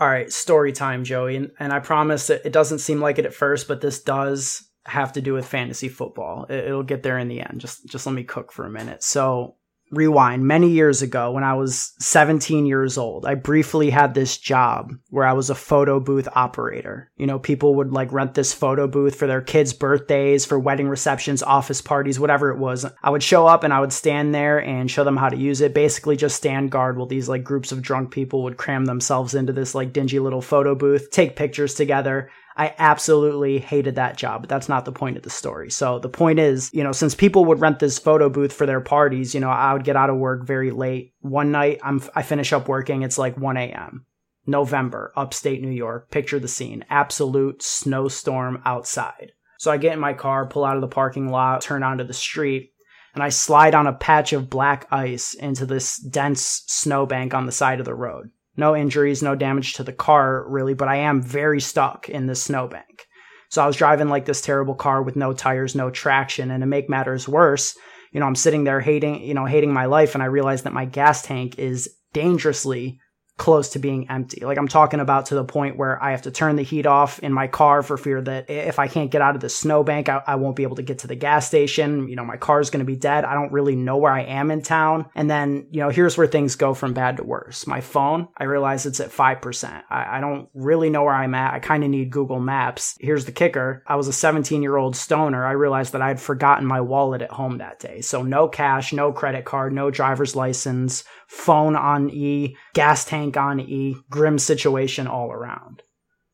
All right, story time, Joey. And I promise that it doesn't seem like it at first, but this does have to do with fantasy football. It'll get there in the end. Just let me cook for a minute. So rewind. Many years ago, when I was 17 years old, I briefly had this job where I was a photo booth operator. You know, people would like rent this photo booth for their kids' birthdays, for wedding receptions, office parties, whatever it was. I would show up and I would stand there and show them how to use it. Basically just stand guard while these like groups of drunk people would cram themselves into this like dingy little photo booth, take pictures together. I absolutely hated that job, but that's not the point of the story. So the point is, you know, since people would rent this photo booth for their parties, you know, I would get out of work very late. One night, I finish up working. It's like 1 a.m. November, upstate New York. Picture the scene. Absolute snowstorm outside. So I get in my car, pull out of the parking lot, turn onto the street, and I slide on a patch of black ice into this dense snowbank on the side of the road. No injuries, no damage to the car, really, but I am very stuck in this snowbank. So I was driving like this terrible car with no tires, no traction, and to make matters worse, you know, I'm sitting there hating my life, and I realize that my gas tank is dangerously close to being empty. Like I'm talking about to the point where I have to turn the heat off in my car for fear that if I can't get out of the snowbank, I won't be able to get to the gas station. You know, my car's going to be dead. I don't really know where I am in town. And then, you know, here's where things go from bad to worse. My phone, I realize it's at 5%. I don't really know where I'm at. I kind of need Google Maps. Here's the kicker. I was a 17-year-old stoner. I realized that I had forgotten my wallet at home that day. So no cash, no credit card, no driver's license, phone on E, gas tank on E, grim situation all around.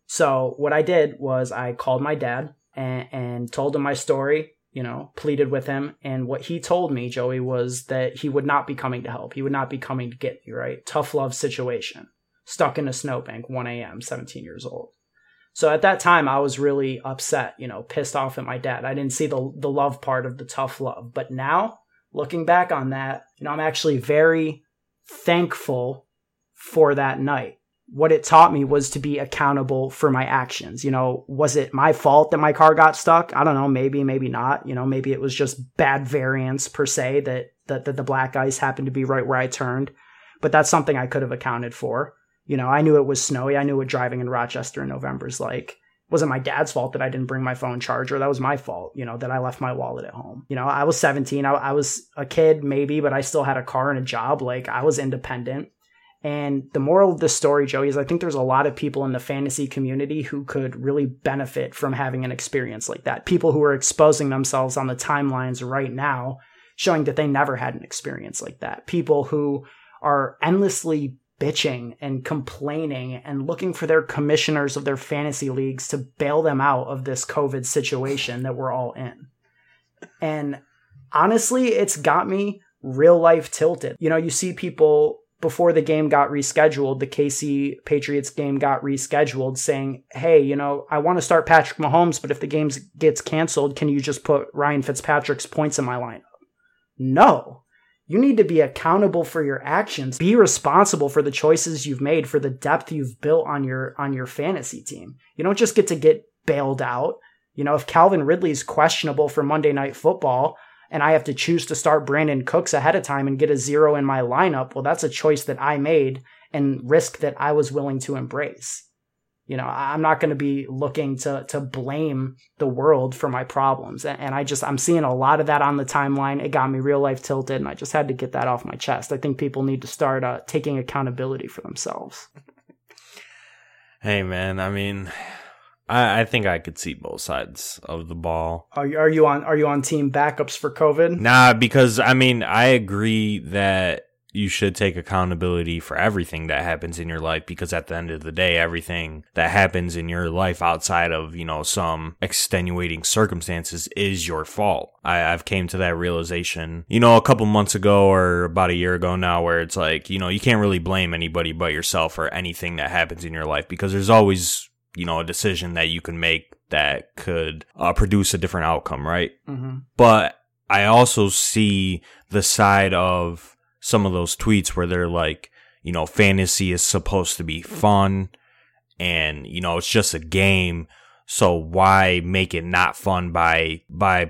So what I did was I called my dad and told him my story, you know, pleaded with him. And what he told me, Joey, was that he would not be coming to help. He would not be coming to get me, right? Tough love situation. Stuck in a snowbank, 1 a.m., 17 years old. So at that time, I was really upset, you know, pissed off at my dad. I didn't see the love part of the tough love. But now, looking back on that, you know, I'm actually very thankful for that night. What it taught me was to be accountable for my actions. You know, was it my fault that my car got stuck? I don't know. Maybe not. You know, maybe it was just bad variance per se that the black ice happened to be right where I turned. But that's something I could have accounted for. You know, I knew it was snowy. I knew what driving in Rochester in November is like. It wasn't my dad's fault that I didn't bring my phone charger. That was my fault, you know, that I left my wallet at home. You know, I was 17. I was a kid maybe, but I still had a car and a job. Like I was independent. And the moral of the story, Joey, is I think there's a lot of people in the fantasy community who could really benefit from having an experience like that. People who are exposing themselves on the timelines right now, showing that they never had an experience like that. People who are endlessly bitching and complaining and looking for their commissioners of their fantasy leagues to bail them out of this COVID situation that we're all in. And honestly, it's got me real life tilted. You know, you see people... Before the game got rescheduled, the KC Patriots game got rescheduled saying, hey, you know, I want to start Patrick Mahomes, but if the game gets canceled, can you just put Ryan Fitzpatrick's points in my lineup? No, you need to be accountable for your actions. Be responsible for the choices you've made, for the depth you've built on your fantasy team. You don't just get to get bailed out. You know, if Calvin Ridley's questionable for Monday Night Football, and I have to choose to start Brandon Cooks ahead of time and get a 0 in my lineup, well, that's a choice that I made and risk that I was willing to embrace. You know, I'm not going to be looking to blame the world for my problems. And I'm seeing a lot of that on the timeline. It got me real life tilted, and I just had to get that off my chest. I think people need to start taking accountability for themselves. Hey, man, I mean... I think I could see both sides of the ball. Are you on team backups for COVID? Nah, because I mean, I agree that you should take accountability for everything that happens in your life, because at the end of the day, everything that happens in your life outside of, you know, some extenuating circumstances is your fault. I've came to that realization, you know, a couple months ago or about a year ago now, where it's like, you know, you can't really blame anybody but yourself or anything that happens in your life, because there's always... you know, a decision that you can make that could produce a different outcome, right? Mm-hmm. But I also see the side of some of those tweets where they're like, you know, fantasy is supposed to be fun and, you know, it's just a game. So why make it not fun by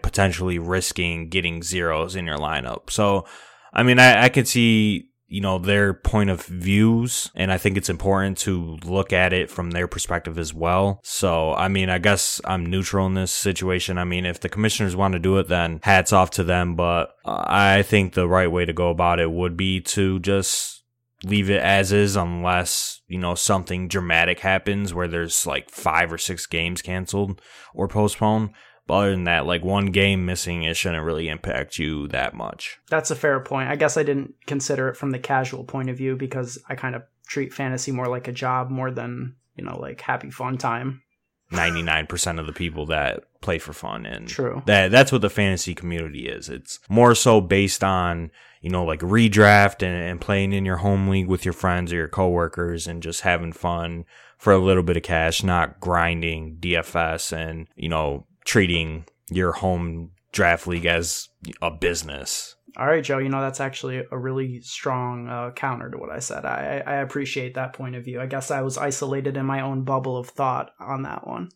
potentially risking getting zeros in your lineup? So, I mean, I can see you know, their point of views, and I think it's important to look at it from their perspective as well. So, I mean, I guess I'm neutral in this situation. I mean, if the commissioners want to do it, then hats off to them, but I think the right way to go about it would be to just leave it as is, unless, you know, something dramatic happens where there's like 5 or 6 games canceled or postponed. But other than that, like one game missing, it shouldn't really impact you that much. That's a fair point. I guess I didn't consider it from the casual point of view because I kind of treat fantasy more like a job more than, you know, like happy fun time. 99% of the people that play for fun, and true. That's what the fantasy community is. It's more so based on, you know, like redraft and playing in your home league with your friends or your coworkers and just having fun for a little bit of cash, not grinding DFS and, you know, treating your home draft league as a business. All right, Joe, you know, that's actually a really strong counter to what I said. I appreciate that point of view. I guess I was isolated in my own bubble of thought on that one.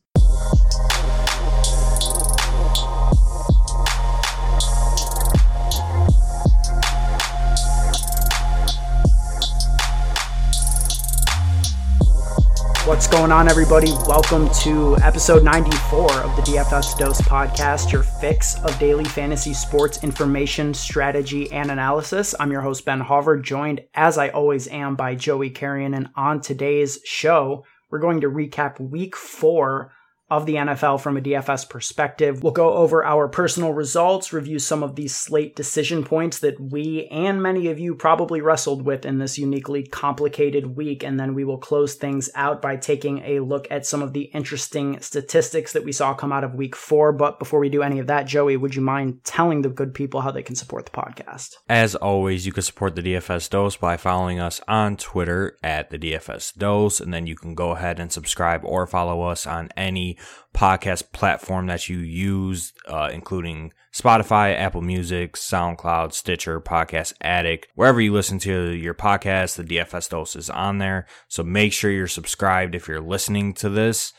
What's going on, everybody? Welcome to episode 94 of the DFS Dose podcast, your fix of daily fantasy sports information, strategy, and analysis. I'm your host, Ben Hover, joined, as I always am, by Joey Carrion. And on today's show, we're going to recap week 4 of the NFL from a DFS perspective. We'll go over our personal results, review some of these slate decision points that we and many of you probably wrestled with in this uniquely complicated week, and then we will close things out by taking a look at some of the interesting statistics that we saw come out of week 4. But before we do any of that, Joey, would you mind telling the good people how they can support the podcast? As always, you can support the DFS Dose by following us on Twitter at the DFS Dose, and then you can go ahead and subscribe or follow us on any podcast platform that you use, including Spotify, Apple Music, SoundCloud, Stitcher, Podcast Addict. Wherever you listen to your podcast, the DFS Dose is on there. So make sure you're subscribed if you're listening to this.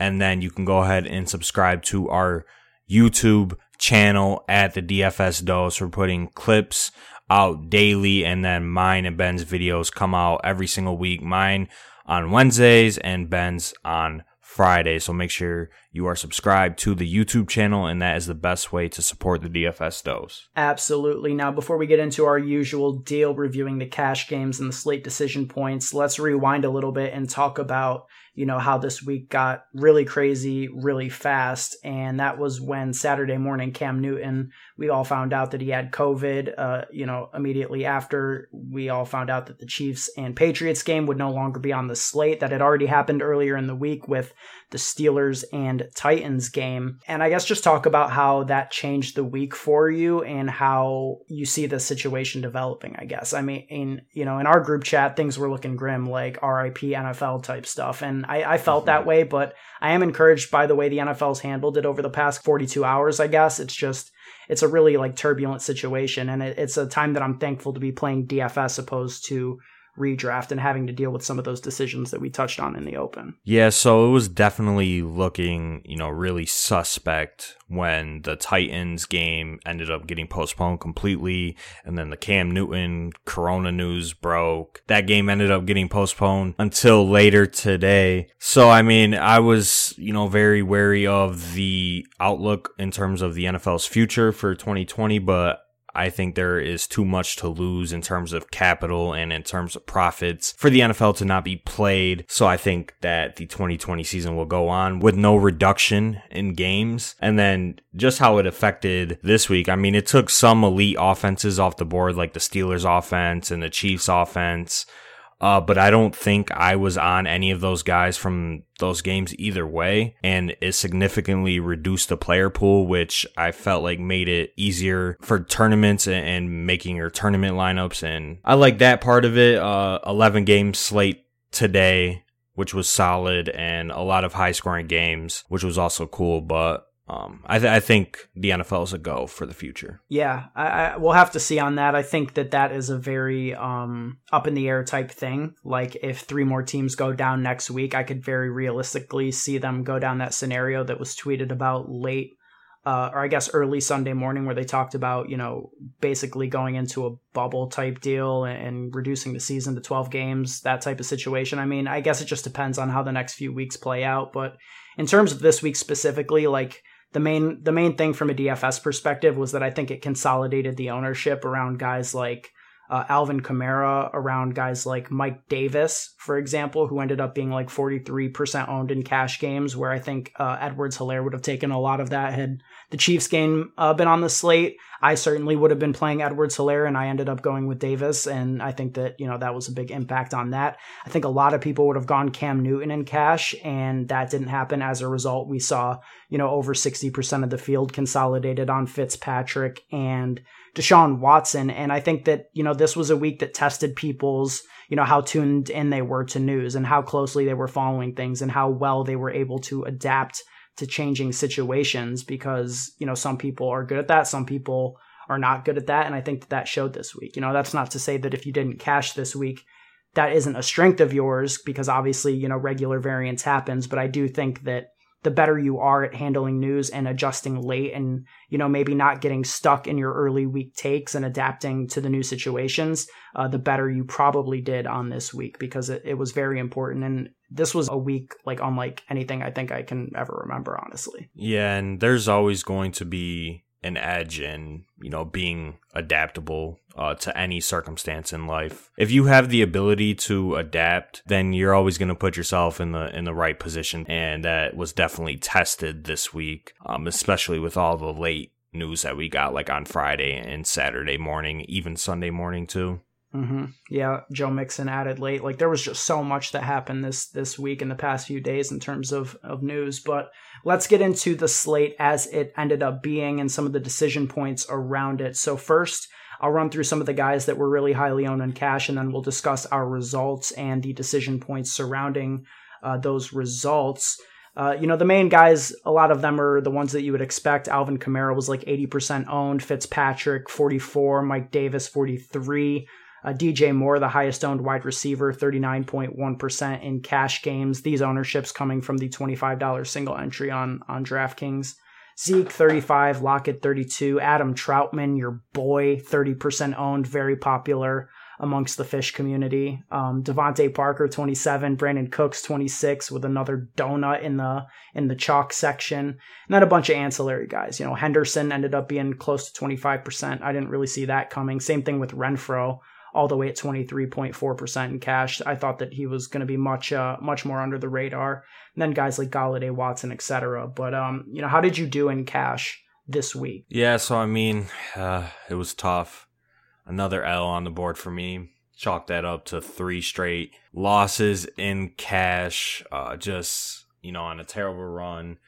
And then you can go ahead and subscribe to our YouTube channel at the DFS Dose. We're putting clips out daily, and then mine and Ben's videos come out every single week. Mine on Wednesdays and Ben's on Friday. So make sure you are subscribed to the YouTube channel, and that is the best way to support the DFS Dose. Absolutely. Now, before we get into our usual deal reviewing the cash games and the slate decision points, let's rewind a little bit and talk about, you know, how this week got really crazy, really fast. And that was when Saturday morning, Cam Newton, we all found out that he had COVID, you know, immediately after we all found out that the Chiefs and Patriots game would no longer be on the slate. That had already happened earlier in the week with the Steelers and Titans game. And I guess just talk about how that changed the week for you and how you see the situation developing, I guess. I mean, you know, in our group chat, things were looking grim, like RIP NFL type stuff. And I felt that way, but I am encouraged by the way the NFL's handled it over the past 42 hours, I guess. It's just, it's a really like turbulent situation. And it's a time that I'm thankful to be playing DFS opposed to redraft and having to deal with some of those decisions that we touched on in the open. Yeah, so it was definitely looking, you know, really suspect when the Titans game ended up getting postponed completely, and then the Cam Newton corona news broke. That game ended up getting postponed until later today. So I mean, I was, you know, very wary of the outlook in terms of the NFL's future for 2020, but I think there is too much to lose in terms of capital and in terms of profits for the NFL to not be played. So I think that the 2020 season will go on with no reduction in games. And then just how it affected this week, I mean, it took some elite offenses off the board, like the Steelers offense and the Chiefs offense. But I don't think I was on any of those guys from those games either way, and it significantly reduced the player pool, which I felt like made it easier for tournaments and making your tournament lineups, and I like that part of it. 11-game slate today, which was solid, and a lot of high-scoring games, which was also cool, but I think the NFL is a go for the future. Yeah, we'll have to see on that. I think that is a very up in the air type thing. Like if 3 more teams go down next week, I could very realistically see them go down that scenario that was tweeted about late or I guess early Sunday morning, where they talked about, you know, basically going into a bubble type deal and reducing the season to 12 games, that type of situation. I mean, I guess it just depends on how the next few weeks play out. But in terms of this week specifically, like the main thing from a DFS perspective was that I think it consolidated the ownership around guys like Alvin Kamara, around guys like Mike Davis, for example, who ended up being like 43% owned in cash games, where I think Edwards-Hilaire would have taken a lot of that had the Chiefs game been on the slate. I certainly would have been playing Edwards-Hilaire, and I ended up going with Davis, and I think that, you know, that was a big impact on that. I think a lot of people would have gone Cam Newton in cash, and that didn't happen. As a result, we saw, you know, over 60% of the field consolidated on Fitzpatrick and Deshaun Watson. And I think that, you know, this was a week that tested people's, you know, how tuned in they were to news and how closely they were following things and how well they were able to adapt to changing situations, because, you know, some people are good at that. Some people are not good at that. And I think that that showed this week. You know, that's not to say that if you didn't cash this week, that isn't a strength of yours, because obviously, you know, regular variance happens, but I do think that the better you are at handling news and adjusting late and, you know, maybe not getting stuck in your early week takes and adapting to the new situations, the better you probably did on this week, because it was very important. And this was a week like unlike anything I think I can ever remember, honestly. Yeah, and there's always going to be an edge in, you know, being adaptable to any circumstance in life. If you have the ability to adapt, then you're always going to put yourself in the right position, and that was definitely tested this week, especially with all the late news that we got, like on Friday and Saturday morning, even Sunday morning too. Mm-hmm. Yeah, Joe Mixon added late. Like, there was just so much that happened this week in the past few days in terms of news. But let's get into the slate as it ended up being and some of the decision points around it. So first, I'll run through some of the guys that were really highly owned in cash, and then we'll discuss our results and the decision points surrounding those results. You know, the main guys, a lot of them are the ones that you would expect. Alvin Kamara was like 80% owned, Fitzpatrick 44%, Mike Davis 43%. DJ Moore, the highest owned wide receiver, 39.1% in cash games. These ownerships coming from the $25 single entry on DraftKings. Zeke, 35%, Lockett, 32%, Adam Troutman, your boy, 30% owned, very popular amongst the fish community. Devontae Parker, 27%, Brandon Cooks, 26%, with another donut in the chalk section. And then a bunch of ancillary guys. You know, Henderson ended up being close to 25%. I didn't really see that coming. Same thing with Renfrow, all the way at 23.4% in cash. I thought that he was going to be much more under the radar. And then guys like Galladay, Watson, etc. But, you know, how did you do in cash this week? Yeah, so, I mean, it was tough. Another L on the board for me. Chalk that up to 3 straight losses in cash. Just, you know, on a terrible run.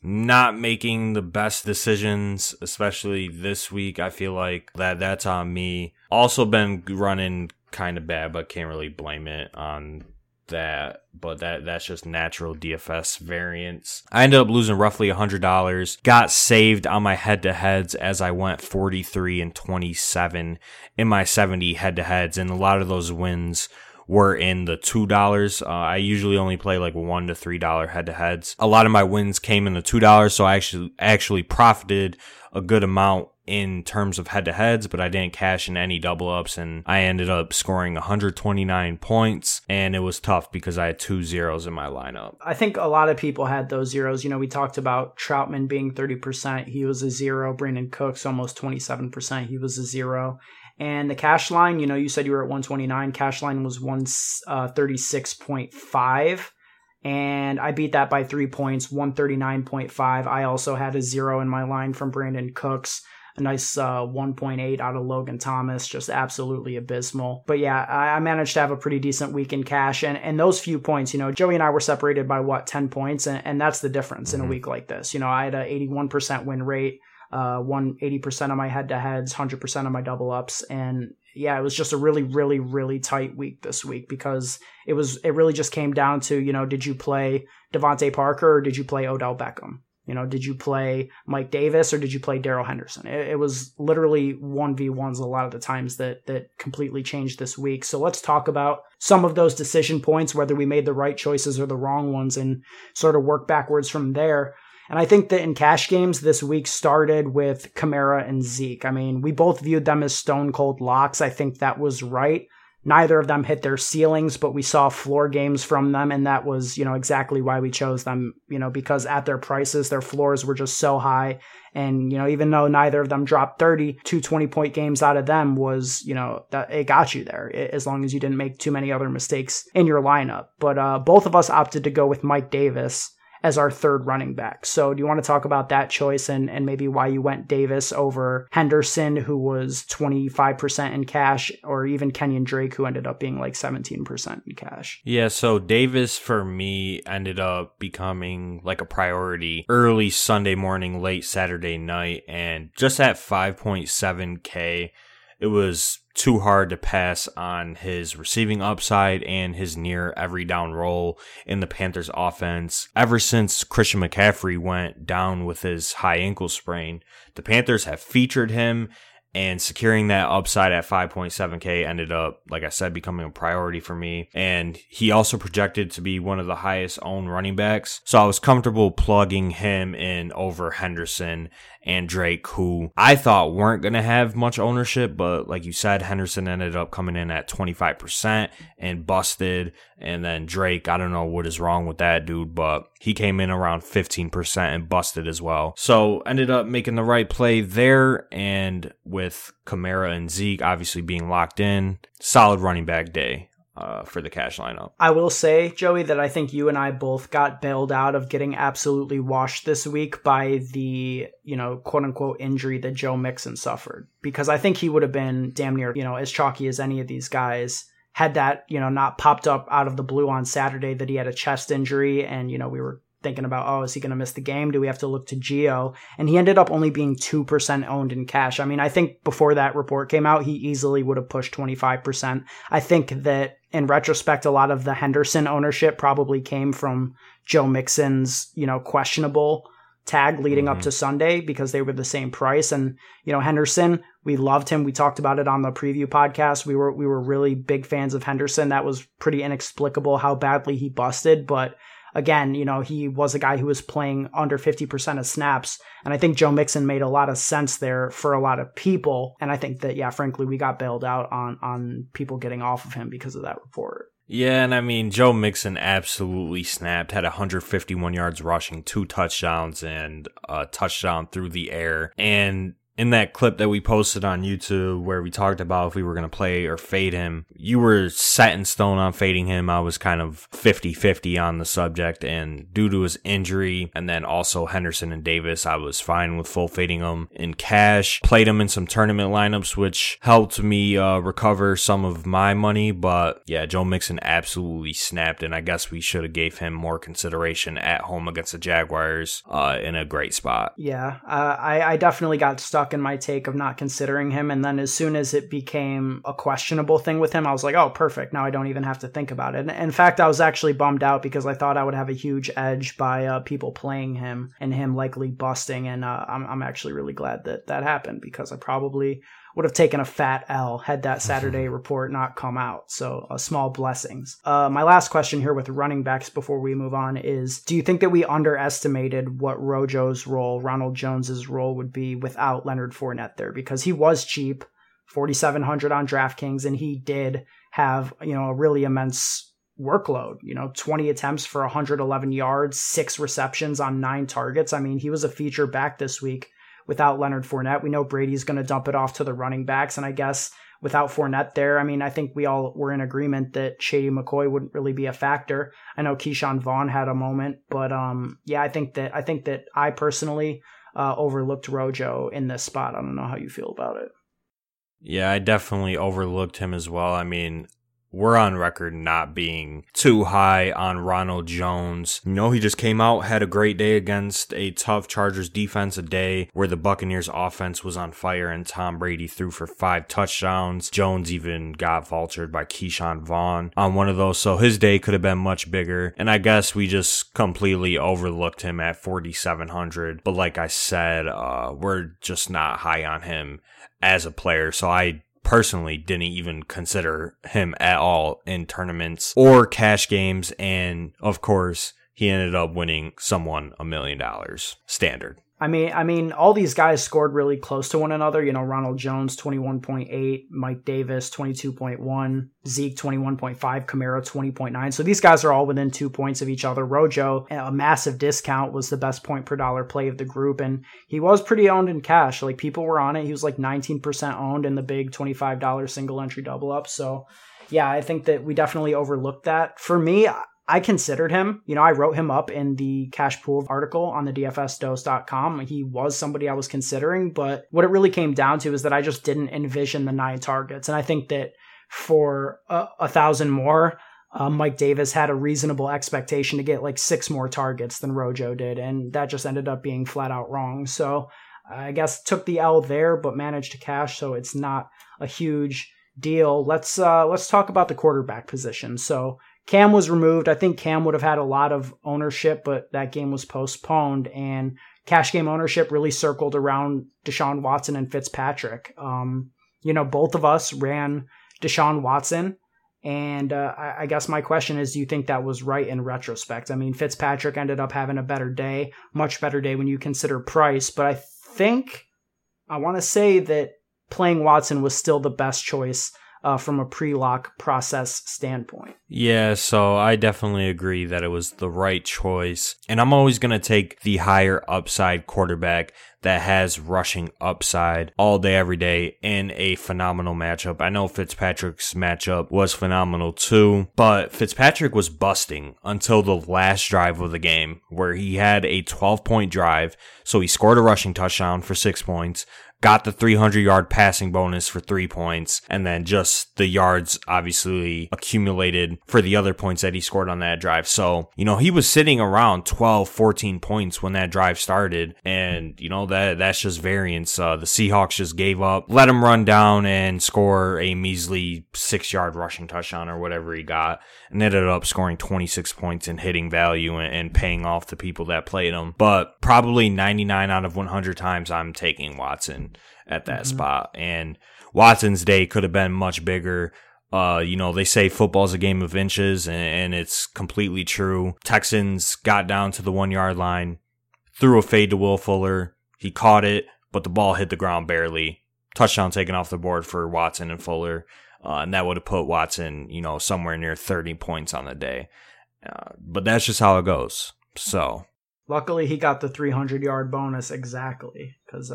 Not making the best decisions, especially this week. I feel like that's on me. Also been running kind of bad, but can't really blame it on that. But that's just natural DFS variance. I ended up losing roughly $100. Got saved on my head-to-heads as I went 43 and 27 in my 70 head-to-heads. And a lot of those wins were in the $2. I usually only play like $1 to $3 head-to-heads. A lot of my wins came in the $2, so I actually profited a good amount in terms of head-to-heads, but I didn't cash in any double-ups, and I ended up scoring 129 points, and it was tough because I had 2 zeros in my lineup. I think a lot of people had those zeros. You know, we talked about Troutman being 30%. He was a 0. Brandon Cooks almost 27%. He was a 0. And the cash line, you know, you said you were at 129. Cash line was 136.5. And I beat that by 3 points, 139.5. I also had a 0 in my line from Brandon Cooks. A nice 1.8 out of Logan Thomas, just absolutely abysmal. But yeah, I managed to have a pretty decent week in cash. And those few points, you know, Joey and I were separated by, 10 points? And that's the difference in a week like this. You know, I had an 81% win rate. 180% of my head-to-heads, 100% of my double-ups. And yeah, it was just a really, really, really tight week this week, because it really just came down to, you know, did you play Devontae Parker or did you play Odell Beckham? You know, did you play Mike Davis or did you play Daryl Henderson? It was literally 1v1s a lot of the times that completely changed this week. So let's talk about some of those decision points, whether we made the right choices or the wrong ones, and sort of work backwards from there. And I think that in cash games, this week started with Kamara and Zeke. I mean, we both viewed them as stone cold locks. I think that was right. Neither of them hit their ceilings, but we saw floor games from them. And that was, exactly why we chose them, because at their prices, their floors were just so high. And, even though neither of them dropped 30, two 20-point games out of them was, that it got you there as long as you didn't make too many other mistakes in your lineup. But both of us opted to go with Mike Davis as our third running back. So do you want to talk about that choice and maybe why you went Davis over Henderson, who was 25% in cash, or even Kenyon Drake, who ended up being like 17% in cash? Yeah, so Davis for me ended up becoming like a priority early Sunday morning, late Saturday night, and just at 5.7K, it was too hard to pass on his receiving upside and his near every down role in the Panthers offense. Ever since Christian McCaffrey went down with his high ankle sprain, the Panthers have featured him, and securing that upside at 5.7K ended up, like I said, becoming a priority for me. And he also projected to be one of the highest owned running backs, so I was comfortable plugging him in over Henderson and Drake, who I thought weren't going to have much ownership. But like you said, Henderson ended up coming in at 25% and busted. And then Drake, I don't know what is wrong with that dude, but he came in around 15% and busted as well. So ended up making the right play there. And with Kamara and Zeke obviously being locked in, solid running back day for the cash lineup. I will say, Joey, that I think you and I both got bailed out of getting absolutely washed this week by the, quote unquote injury that Joe Mixon suffered, because I think he would have been damn near, as chalky as any of these guys had that, not popped up out of the blue on Saturday that he had a chest injury. And, we were thinking about, is he going to miss the game? Do we have to look to Gio? And he ended up only being 2% owned in cash. I mean, I think before that report came out, he easily would have pushed 25%. I think that in retrospect, a lot of the Henderson ownership probably came from Joe Mixon's, questionable tag leading up to Sunday, because they were the same price. And, Henderson, we loved him. We talked about it on the preview podcast. We were really big fans of Henderson. That was pretty inexplicable how badly he busted, but again, he was a guy who was playing under 50% of snaps. And I think Joe Mixon made a lot of sense there for a lot of people. And I think that, frankly, we got bailed out on people getting off of him because of that report. Yeah, and I mean, Joe Mixon absolutely snapped, had 151 yards rushing, 2 touchdowns, and a touchdown through the air. And in that clip that we posted on YouTube where we talked about if we were going to play or fade him, you were set in stone on fading him. I was kind of 50-50 on the subject, and due to his injury and then also Henderson and Davis, I was fine with full fading him in cash. Played him in some tournament lineups, which helped me recover some of my money. But yeah, Joe Mixon absolutely snapped, and I guess we should have gave him more consideration at home against the Jaguars in a great spot. Yeah, I definitely got stuck in my take of not considering him, and then as soon as it became a questionable thing with him, I was like, perfect, now I don't even have to think about it. And in fact, I was actually bummed out because I thought I would have a huge edge by people playing him and him likely busting, and I'm actually really glad that happened, because I probably would have taken a fat L had that Saturday report not come out. So small blessings. My last question here with running backs before we move on is, do you think that we underestimated what Ronald Jones's role would be without Leonard Fournette there? Because he was cheap, 4,700 on DraftKings, and he did have, a really immense workload, 20 attempts for 111 yards, 6 receptions on 9 targets. I mean, he was a feature back this week. Without Leonard Fournette, we know Brady's going to dump it off to the running backs. And I guess without Fournette there, I mean, I think we all were in agreement that Shady McCoy wouldn't really be a factor. I know Keyshawn Vaughn had a moment, but I think that I personally overlooked Rojo in this spot. I don't know how you feel about it. Yeah, I definitely overlooked him as well. I mean, we're on record not being too high on Ronald Jones. He just came out, had a great day against a tough Chargers defense, a day where the Buccaneers offense was on fire and Tom Brady threw for 5 touchdowns. Jones even got vultured by Keyshawn Vaughn on one of those, so his day could have been much bigger. And I guess we just completely overlooked him at 4,700. But like I said, we're just not high on him as a player, so I personally didn't even consider him at all in tournaments or cash games. And of course, he ended up winning someone $1 million standard. I mean, all these guys scored really close to one another. You know, Ronald Jones, 21.8, Mike Davis, 22.1, Zeke, 21.5, Kamara, 20.9. So these guys are all within 2 points of each other. Rojo, a massive discount, was the best point per dollar play of the group. And he was pretty owned in cash. Like, people were on it. He was like 19% owned in the big $25 single entry double up. So yeah, I think that we definitely overlooked that. For me, I considered him. You know, I wrote him up in the cash pool article on the DFSDose.com. He was somebody I was considering, but what it really came down to is that I just didn't envision the 9 targets. And I think that for 1,000 more, Mike Davis had a reasonable expectation to get like 6 more targets than Rojo did. And that just ended up being flat out wrong. So I guess took the L there, but managed to cash. So it's not a huge deal. Let's talk about the quarterback position. So Cam was removed. I think Cam would have had a lot of ownership, but that game was postponed, and cash game ownership really circled around Deshaun Watson and Fitzpatrick. You know, both of us ran Deshaun Watson, and I guess my question is, do you think that was right in retrospect? I mean, Fitzpatrick ended up having a better day, much better day when you consider price, but I think I want to say that playing Watson was still the best choice from a pre-lock process standpoint. Yeah, so I definitely agree that it was the right choice. And I'm always going to take the higher upside quarterback that has rushing upside all day, every day in a phenomenal matchup. I know Fitzpatrick's matchup was phenomenal too, but Fitzpatrick was busting until the last drive of the game where he had a 12-point drive. So he scored a rushing touchdown for 6 points, got the 300-yard passing bonus for 3 points, and then just the yards obviously accumulated for the other points that he scored on that drive. So, you know, he was sitting around 12, 14 points when that drive started, and, you know, that's just variance. The Seahawks just gave up, let him run down and score a measly 6-yard rushing touchdown or whatever he got, and ended up scoring 26 points and hitting value and paying off the people that played him. But probably 99 out of 100 times I'm taking Watson at that spot. And Watson's day could have been much bigger. You know, they say football's a game of inches, and it's completely true. Texans got down to the 1-yard line, threw a fade to Will Fuller. He caught it, but the ball hit the ground barely. Touchdown taken off the board for Watson and Fuller. And that would have put Watson, you know, somewhere near 30 points on the day. But that's just how it goes. So luckily, he got the 300-yard bonus exactly because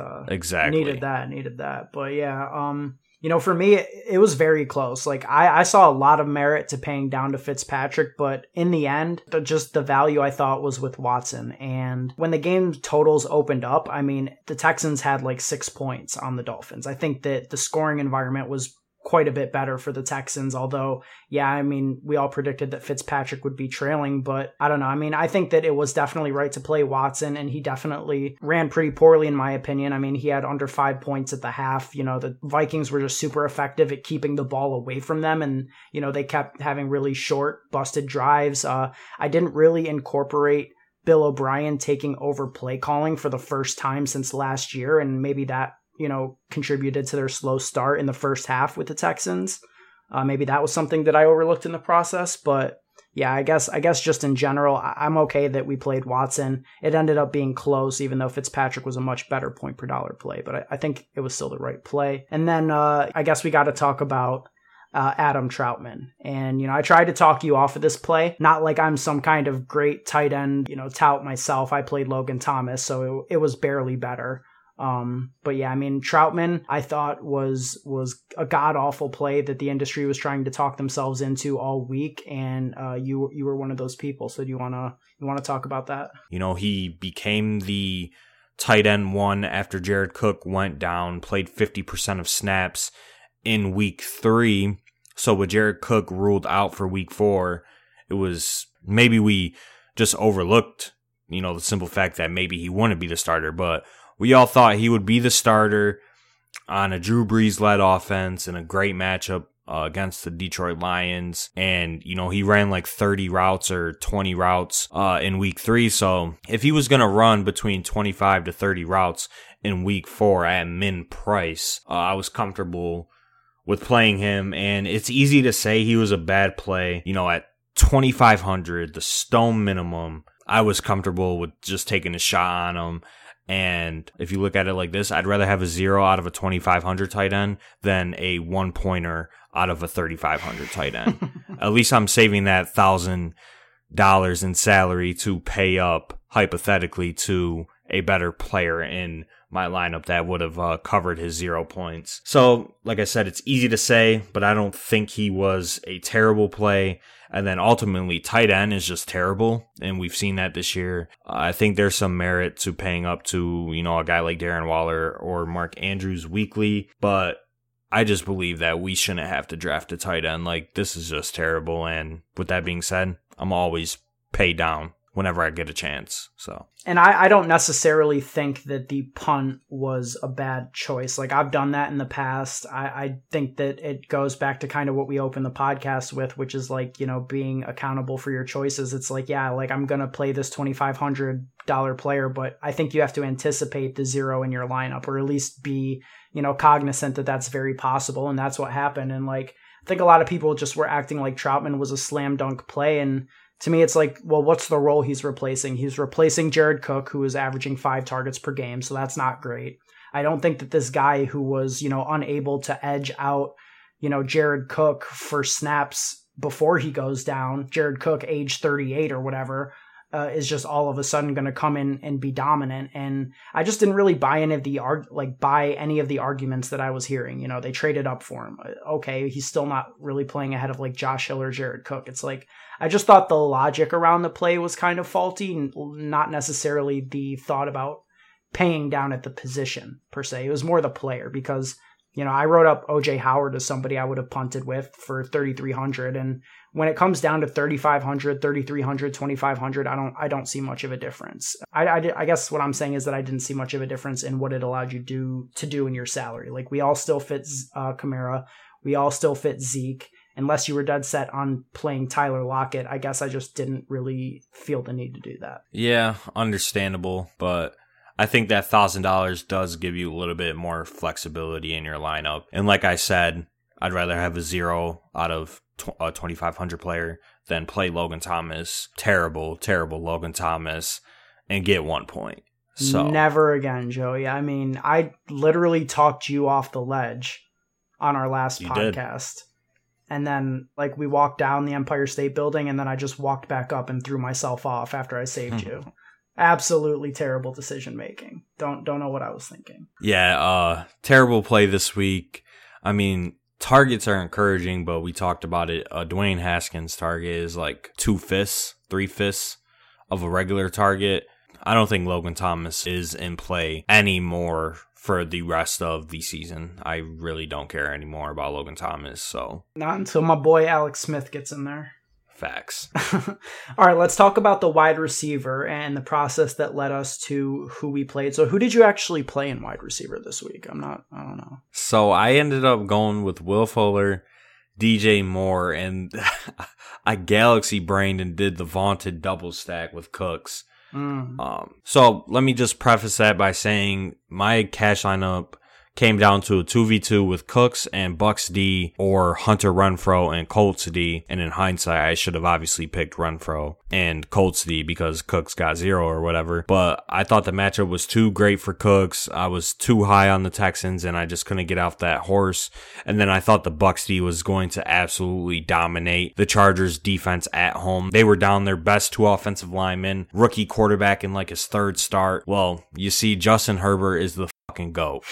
needed that. But yeah, you know, for me, it was very close. Like, I saw a lot of merit to paying down to Fitzpatrick, but in the end, just the value I thought was with Watson. And when the game totals opened up, I mean, the Texans had like 6 points on the Dolphins. I think that the scoring environment was quite a bit better for the Texans, although, yeah, I mean, we all predicted that Fitzpatrick would be trailing, but I don't know. I mean, I think that it was definitely right to play Watson, and he definitely ran pretty poorly, in my opinion. I mean, he had under 5 points at the half. You know, the Vikings were just super effective at keeping the ball away from them, and, you know, they kept having really short, busted drives. I didn't really incorporate Bill O'Brien taking over play calling for the first time since last year, and maybe that, you know, contributed to their slow start in the first half with the Texans. Maybe that was something that I overlooked in the process, but yeah, I guess just in general, I'm okay that we played Watson. It ended up being close, even though Fitzpatrick was a much better point per dollar play, but I think it was still the right play. And then I guess we got to talk about Adam Troutman. And, you know, I tried to talk you off of this play. Not like I'm some kind of great tight end, you know, tout myself. I played Logan Thomas, so it was barely better. But yeah, I mean, Troutman, I thought was a god-awful play that the industry was trying to talk themselves into all week. And, you were one of those people. So do you want to talk about that? You know, he became the tight end one after Jared Cook went down, played 50% of snaps in week 3. So with Jared Cook ruled out for week 4, it was, maybe we just overlooked, you know, the simple fact that maybe he wouldn't be the starter, but we all thought he would be the starter on a Drew Brees-led offense in a great matchup against the Detroit Lions. And, you know, he ran like 30 routes or 20 routes in week 3. So if he was going to run between 25 to 30 routes in week 4 at min price, I was comfortable with playing him. And it's easy to say he was a bad play, you know, at $2,500, the stone minimum. I was comfortable with just taking a shot on him. And if you look at it like this, I'd rather have a 0 out of a 2,500 tight end than a one-pointer out of a 3,500 tight end. At least I'm saving that $1,000 in salary to pay up, hypothetically, to a better player in my lineup that would have covered his 0 points. So, like I said, it's easy to say, but I don't think he was a terrible play. And then ultimately, tight end is just terrible, and we've seen that this year. I think there's some merit to paying up to, you know, a guy like Darren Waller or Mark Andrews weekly, but I just believe that we shouldn't have to draft a tight end. Like, this is just terrible, and with that being said, I'm always pay down whenever I get a chance. So, and I don't necessarily think that the punt was a bad choice. Like, I've done that in the past. I think that it goes back to kind of what we opened the podcast with, which is like, you know, being accountable for your choices. It's like, yeah, like I'm going to play this $2,500 player, but I think you have to anticipate the 0 in your lineup, or at least be, you know, cognizant that that's very possible. And that's what happened. And like, I think a lot of people just were acting like Troutman was a slam dunk play. And to me, it's like, well, what's the role he's replacing? He's replacing Jared Cook, who is averaging 5 targets per game, so that's not great. I don't think that this guy who was, you know, unable to edge out, you know, Jared Cook for snaps before he goes down, Jared Cook, age 38 or whatever, is just all of a sudden going to come in and be dominant. And I just didn't really buy any of the arguments that I was hearing. You know, they traded up for him. Okay, he's still not really playing ahead of like Josh Hill or Jared Cook. It's like, I just thought the logic around the play was kind of faulty, not necessarily the thought about paying down at the position per se. It was more the player, because, you know, I wrote up OJ Howard as somebody I would have punted with for $3,300, and when it comes down to $3,500, $3,300, $2,500, I don't see much of a difference. I guess what I'm saying is that I didn't see much of a difference in what it allowed you to do in your salary. Like, we all still fit Kamara, we all still fit Zeke, unless you were dead set on playing Tyler Lockett. I guess I just didn't really feel the need to do that. Yeah, understandable, but I think that $1,000 does give you a little bit more flexibility in your lineup. And like I said, I'd rather have a 0 out of a 2,500 player than play Logan Thomas, terrible Logan Thomas, and get 1 point. So, never again, Joey. I mean, I literally talked you off the ledge on our last podcast. Did. And then, like, we walked down the Empire State Building, and then I just walked back up and threw myself off after I saved you. Absolutely terrible decision making. Don't know what I was thinking. Yeah, terrible play this week. I mean, targets are encouraging, but we talked about it. Dwayne Haskins' target is like 3/5 of a regular target. I don't think Logan Thomas is in play anymore for the rest of the season. I really don't care anymore about Logan Thomas. So, not until my boy Alex Smith gets in there. Facts. All right, let's talk about the wide receiver and the process that led us to who we played. So who did you actually play in wide receiver this week? I don't know. So I ended up going with Will Fuller, DJ Moore, and I galaxy brained and did the vaunted double stack with Cooks. So let me just preface that by saying my cash lineup came down to a 2v2 with Cooks and Bucks D, or Hunter Renfrow and Colts D. And in hindsight, I should have obviously picked Renfrow and Colts D because Cooks got 0 or whatever. But I thought the matchup was too great for Cooks. I was too high on the Texans, and I just couldn't get off that horse. And then I thought the Bucks D was going to absolutely dominate the Chargers defense at home. They were down their best 2 offensive linemen, rookie quarterback in like his 3rd start. Well, you see, Justin Herbert is the fucking goat,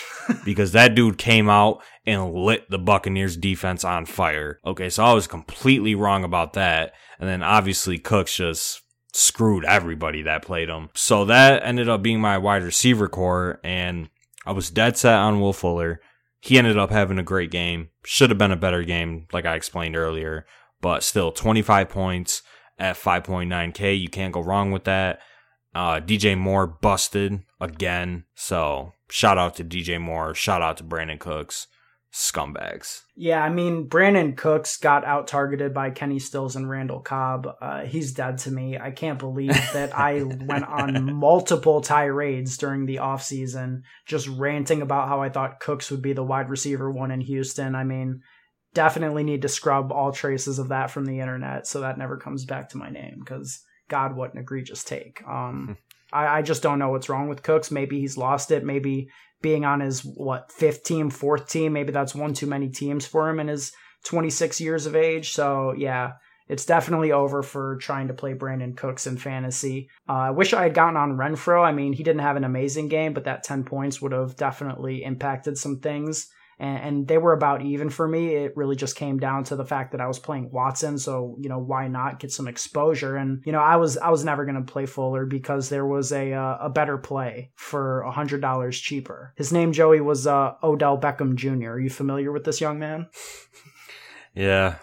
because that dude came out and lit the Buccaneers defense on fire. Okay, so I was completely wrong about that. And then obviously Cooks just screwed everybody that played him. So that ended up being my wide receiver core, and I was dead set on Will Fuller. He ended up having a great game. Should have been a better game, like I explained earlier, but still 25 points at 5.9K. You can't go wrong with that. DJ Moore busted again, so shout out to DJ Moore. Shout out to Brandon Cooks. Scumbags. Yeah, I mean, Brandon Cooks got out-targeted by Kenny Stills and Randall Cobb. He's dead to me. I can't believe that I went on multiple tirades during the offseason just ranting about how I thought Cooks would be the wide receiver 1 in Houston. I mean, definitely need to scrub all traces of that from the internet so that never comes back to my name, because God, what an egregious take. I just don't know what's wrong with Cooks. Maybe he's lost it. Maybe being on his, fifth team, fourth team, maybe that's one too many teams for him in his 26 years of age. So, yeah, it's definitely over for trying to play Brandon Cooks in fantasy. I wish I had gotten on Renfrow. I mean, he didn't have an amazing game, but that 10 points would have definitely impacted some things. And they were about even for me. It really just came down to the fact that I was playing Watson. So, why not get some exposure? And, I was never going to play Fuller because there was a better play for $100 cheaper. His name, Joey, was Odell Beckham Jr. Are you familiar with this young man? Yeah,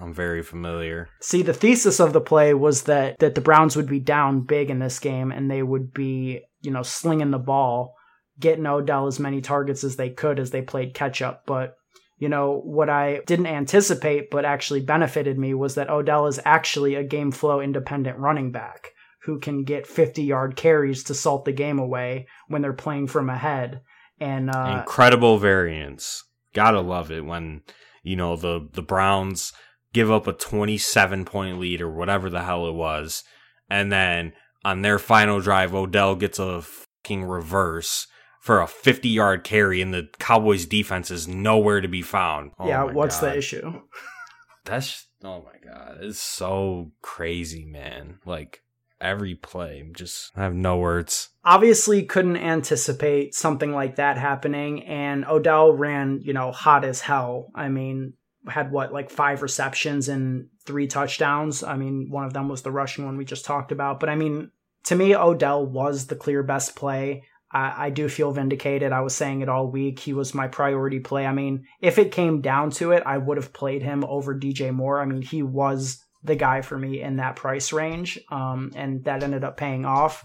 I'm very familiar. See, the thesis of the play was that the Browns would be down big in this game and they would be, slinging the ball, getting Odell as many targets as they could as they played catch up. But, what I didn't anticipate but actually benefited me was that Odell is actually a game flow independent running back who can get 50-yard carries to salt the game away when they're playing from ahead. And incredible variance. Gotta love it when, the Browns give up a 27-point lead or whatever the hell it was. And then on their final drive, Odell gets a fucking reverse for a 50-yard carry, and the Cowboys' defense is nowhere to be found. Oh yeah, what's God. The issue? That's, oh my God, it's so crazy, man. Like, every play, just, I have no words. Obviously couldn't anticipate something like that happening, and Odell ran, hot as hell. I mean, had 5 receptions and 3 touchdowns. I mean, one of them was the rushing one we just talked about. But I mean, to me, Odell was the clear best play. I do feel vindicated. I was saying it all week. He was my priority play. I mean, if it came down to it, I would have played him over DJ Moore. I mean, he was the guy for me in that price range, and that ended up paying off.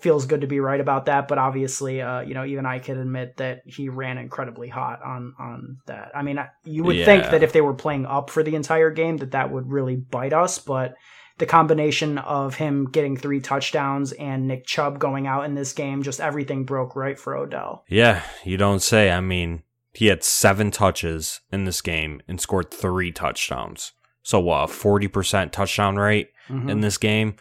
Feels good to be right about that. But obviously, even I could admit that he ran incredibly hot on that. I mean, you would think that if they were playing up for the entire game, that would really bite us, but the combination of him getting 3 touchdowns and Nick Chubb going out in this game, just everything broke right for Odell. Yeah, you don't say. I mean, he had 7 touches in this game and scored 3 touchdowns. So, 40% touchdown rate in this game.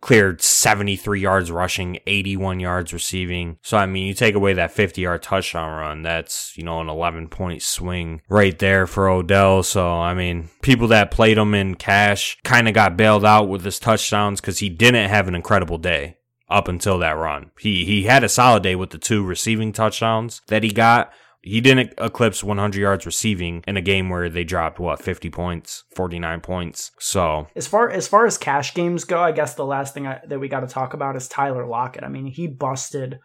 Cleared 73 yards rushing, 81 yards receiving. So, I mean, you take away that 50-yard touchdown run, that's, an 11-point swing right there for Odell. So, I mean, people that played him in cash kind of got bailed out with his touchdowns because he didn't have an incredible day up until that run. He had a solid day with the 2 receiving touchdowns that he got. He didn't eclipse 100 yards receiving in a game where they dropped, 50 points, 49 points. So as far as cash games go, I guess the last thing that we got to talk about is Tyler Lockett. I mean, he busted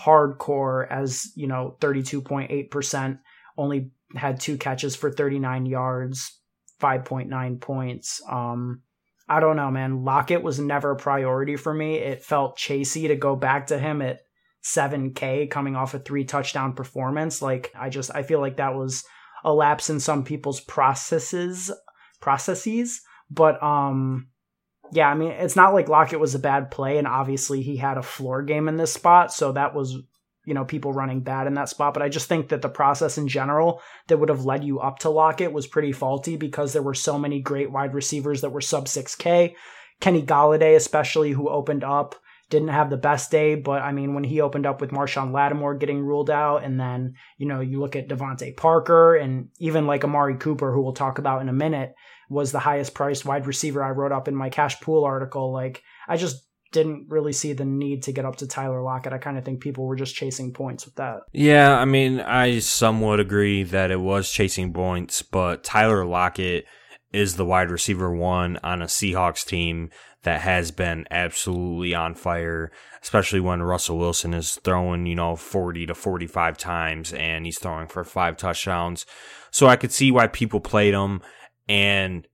hardcore as, 32.8%, only had 2 catches for 39 yards, 5.9 points. I don't know, man. Lockett was never a priority for me. It felt chasey to go back to him at $7,000 coming off a 3 touchdown performance. I feel like that was a lapse in some people's processes. But yeah, I mean, it's not like Lockett was a bad play, and obviously he had a floor game in this spot, so that was, people running bad in that spot. But I just think that the process in general that would have led you up to Lockett was pretty faulty because there were so many great wide receivers that were sub $6,000. Kenny Golladay, especially, who opened up, didn't have the best day, but I mean, when he opened up with Marshawn Lattimore getting ruled out, and then, you look at Devontae Parker, and even Amari Cooper, who we'll talk about in a minute, was the highest priced wide receiver I wrote up in my cash pool article. I just didn't really see the need to get up to Tyler Lockett. I kind of think people were just chasing points with that. Yeah, I mean, I somewhat agree that it was chasing points, but Tyler Lockett is the wide receiver one on a Seahawks team that has been absolutely on fire, especially when Russell Wilson is throwing, 40 to 45 times and he's throwing for 5 touchdowns. So I could see why people played him. And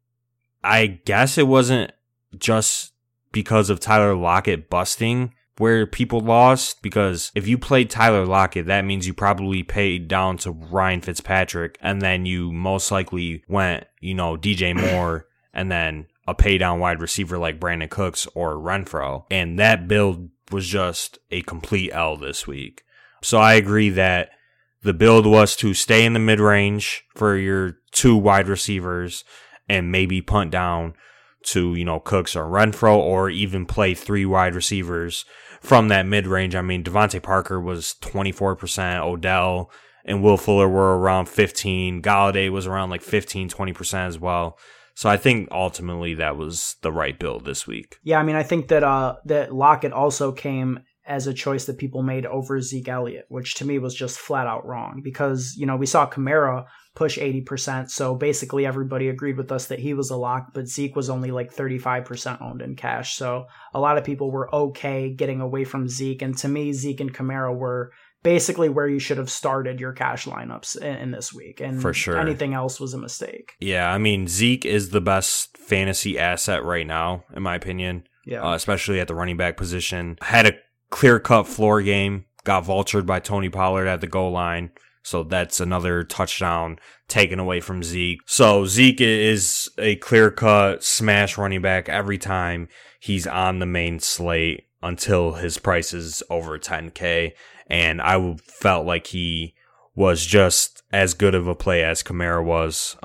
I guess it wasn't just because of Tyler Lockett busting where people lost, because if you played Tyler Lockett, that means you probably paid down to Ryan Fitzpatrick, and then you most likely went, DJ Moore and then a pay down wide receiver like Brandon Cooks or Renfrow. And that build was just a complete L this week. So I agree that the build was to stay in the mid range for your 2 wide receivers and maybe punt down to, you know, Cooks or Renfrow, or even play three wide receivers from that mid-range. I mean, Devontae Parker was 24%, Odell and Will Fuller were around 15%, Galladay was around like 15-20% as well. So I think ultimately that was the right build this week. Yeah, I mean, I think that that Lockett also came as a choice that people made over Zeke Elliott, which to me was just flat out wrong because, you know, we saw Kamara push 80%. So basically everybody agreed with us that he was a lock, but Zeke was only like 35% owned in cash. So a lot of people were okay getting away from Zeke. And to me, Zeke and Kamara were basically where you should have started your cash lineups in this week. And for sure, anything else was a mistake. Yeah, I mean, Zeke is the best fantasy asset right now, in my opinion. Yeah, especially at the running back position. Had a clear-cut floor game, got vultured by Tony Pollard at the goal line. So that's another touchdown taken away from Zeke. So Zeke is a clear-cut smash running back every time he's on the main slate until his price is over 10K. And I felt like he was just as good of a play as Kamara was,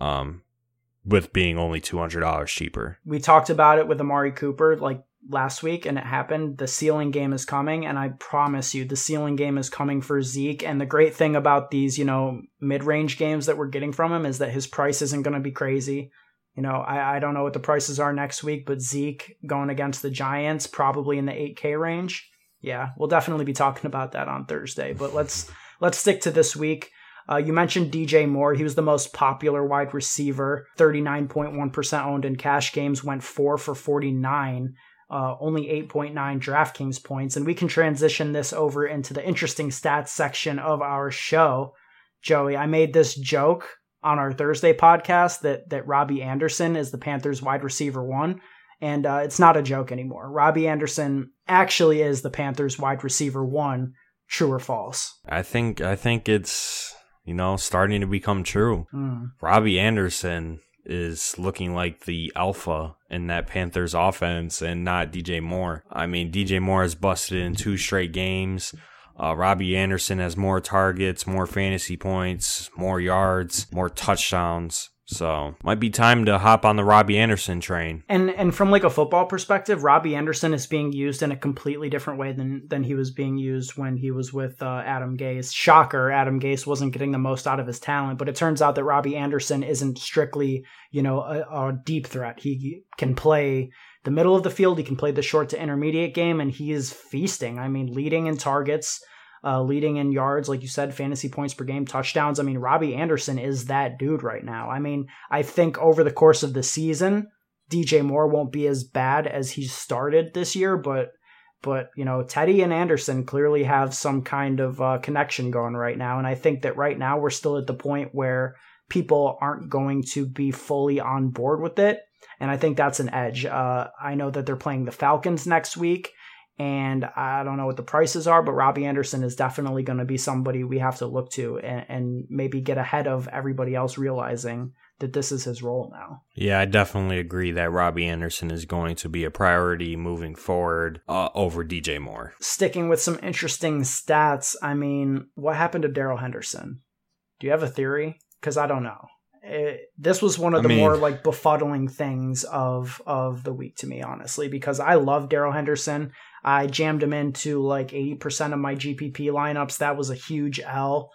with being only $200 cheaper. We talked about it with Amari Cooper like last week, and it happened. The ceiling game is coming, and I promise you, the ceiling game is coming for Zeke. And the great thing about these, you know, mid-range games that we're getting from him is that his price isn't going to be crazy. You know, I don't know what the prices are next week, but Zeke going against the Giants, probably in the 8K range. Yeah, we'll definitely be talking about that on Thursday, but let's stick to this week. You mentioned DJ Moore. He was the most popular wide receiver, 39.1% owned in cash games, went 4 for 49, only 8.9 DraftKings points. And we can transition this over into the interesting stats section of our show. Joey, I made this joke on our Thursday podcast that Robbie Anderson is the Panthers wide receiver 1. And it's not a joke anymore. Robbie Anderson actually is the Panthers wide receiver 1. True or false? I think it's, you know, starting to become true. Robbie Anderson is looking like the alpha in that Panthers offense, and not DJ Moore. I mean, DJ Moore has busted in 2 straight games. Robbie Anderson has more targets, more fantasy points, more yards, more touchdowns. So might be time to hop on the Robbie Anderson train. And from like a football perspective, Robbie Anderson is being used in a completely different way than he was being used when he was with Adam Gase. Shocker, Adam Gase wasn't getting the most out of his talent, but it turns out that Robbie Anderson isn't strictly, you know, a deep threat. He can play the middle of the field. He can play the short to intermediate game, and he is feasting. I mean, leading in targets, leading in yards, like you said, fantasy points per game, touchdowns. I mean, Robbie Anderson is that dude right now. I mean, I think over the course of the season, DJ Moore won't be as bad as he started this year, but you know, Teddy and Anderson clearly have some kind of connection going right now. And I think that right now we're still at the point where people aren't going to be fully on board with it. And I think that's an edge. I know that they're playing the Falcons next week, and I don't know what the prices are, but Robbie Anderson is definitely going to be somebody we have to look to and maybe get ahead of everybody else realizing that this is his role now. Yeah, I definitely agree that Robbie Anderson is going to be a priority moving forward over DJ Moore. Sticking with some interesting stats, I mean, what happened to Daryl Henderson? Do you have a theory? Because I don't know. This was one of the more like befuddling things of the week to me, honestly, because I love Daryl Henderson. I jammed him into like 80% of my GPP lineups. That was a huge L.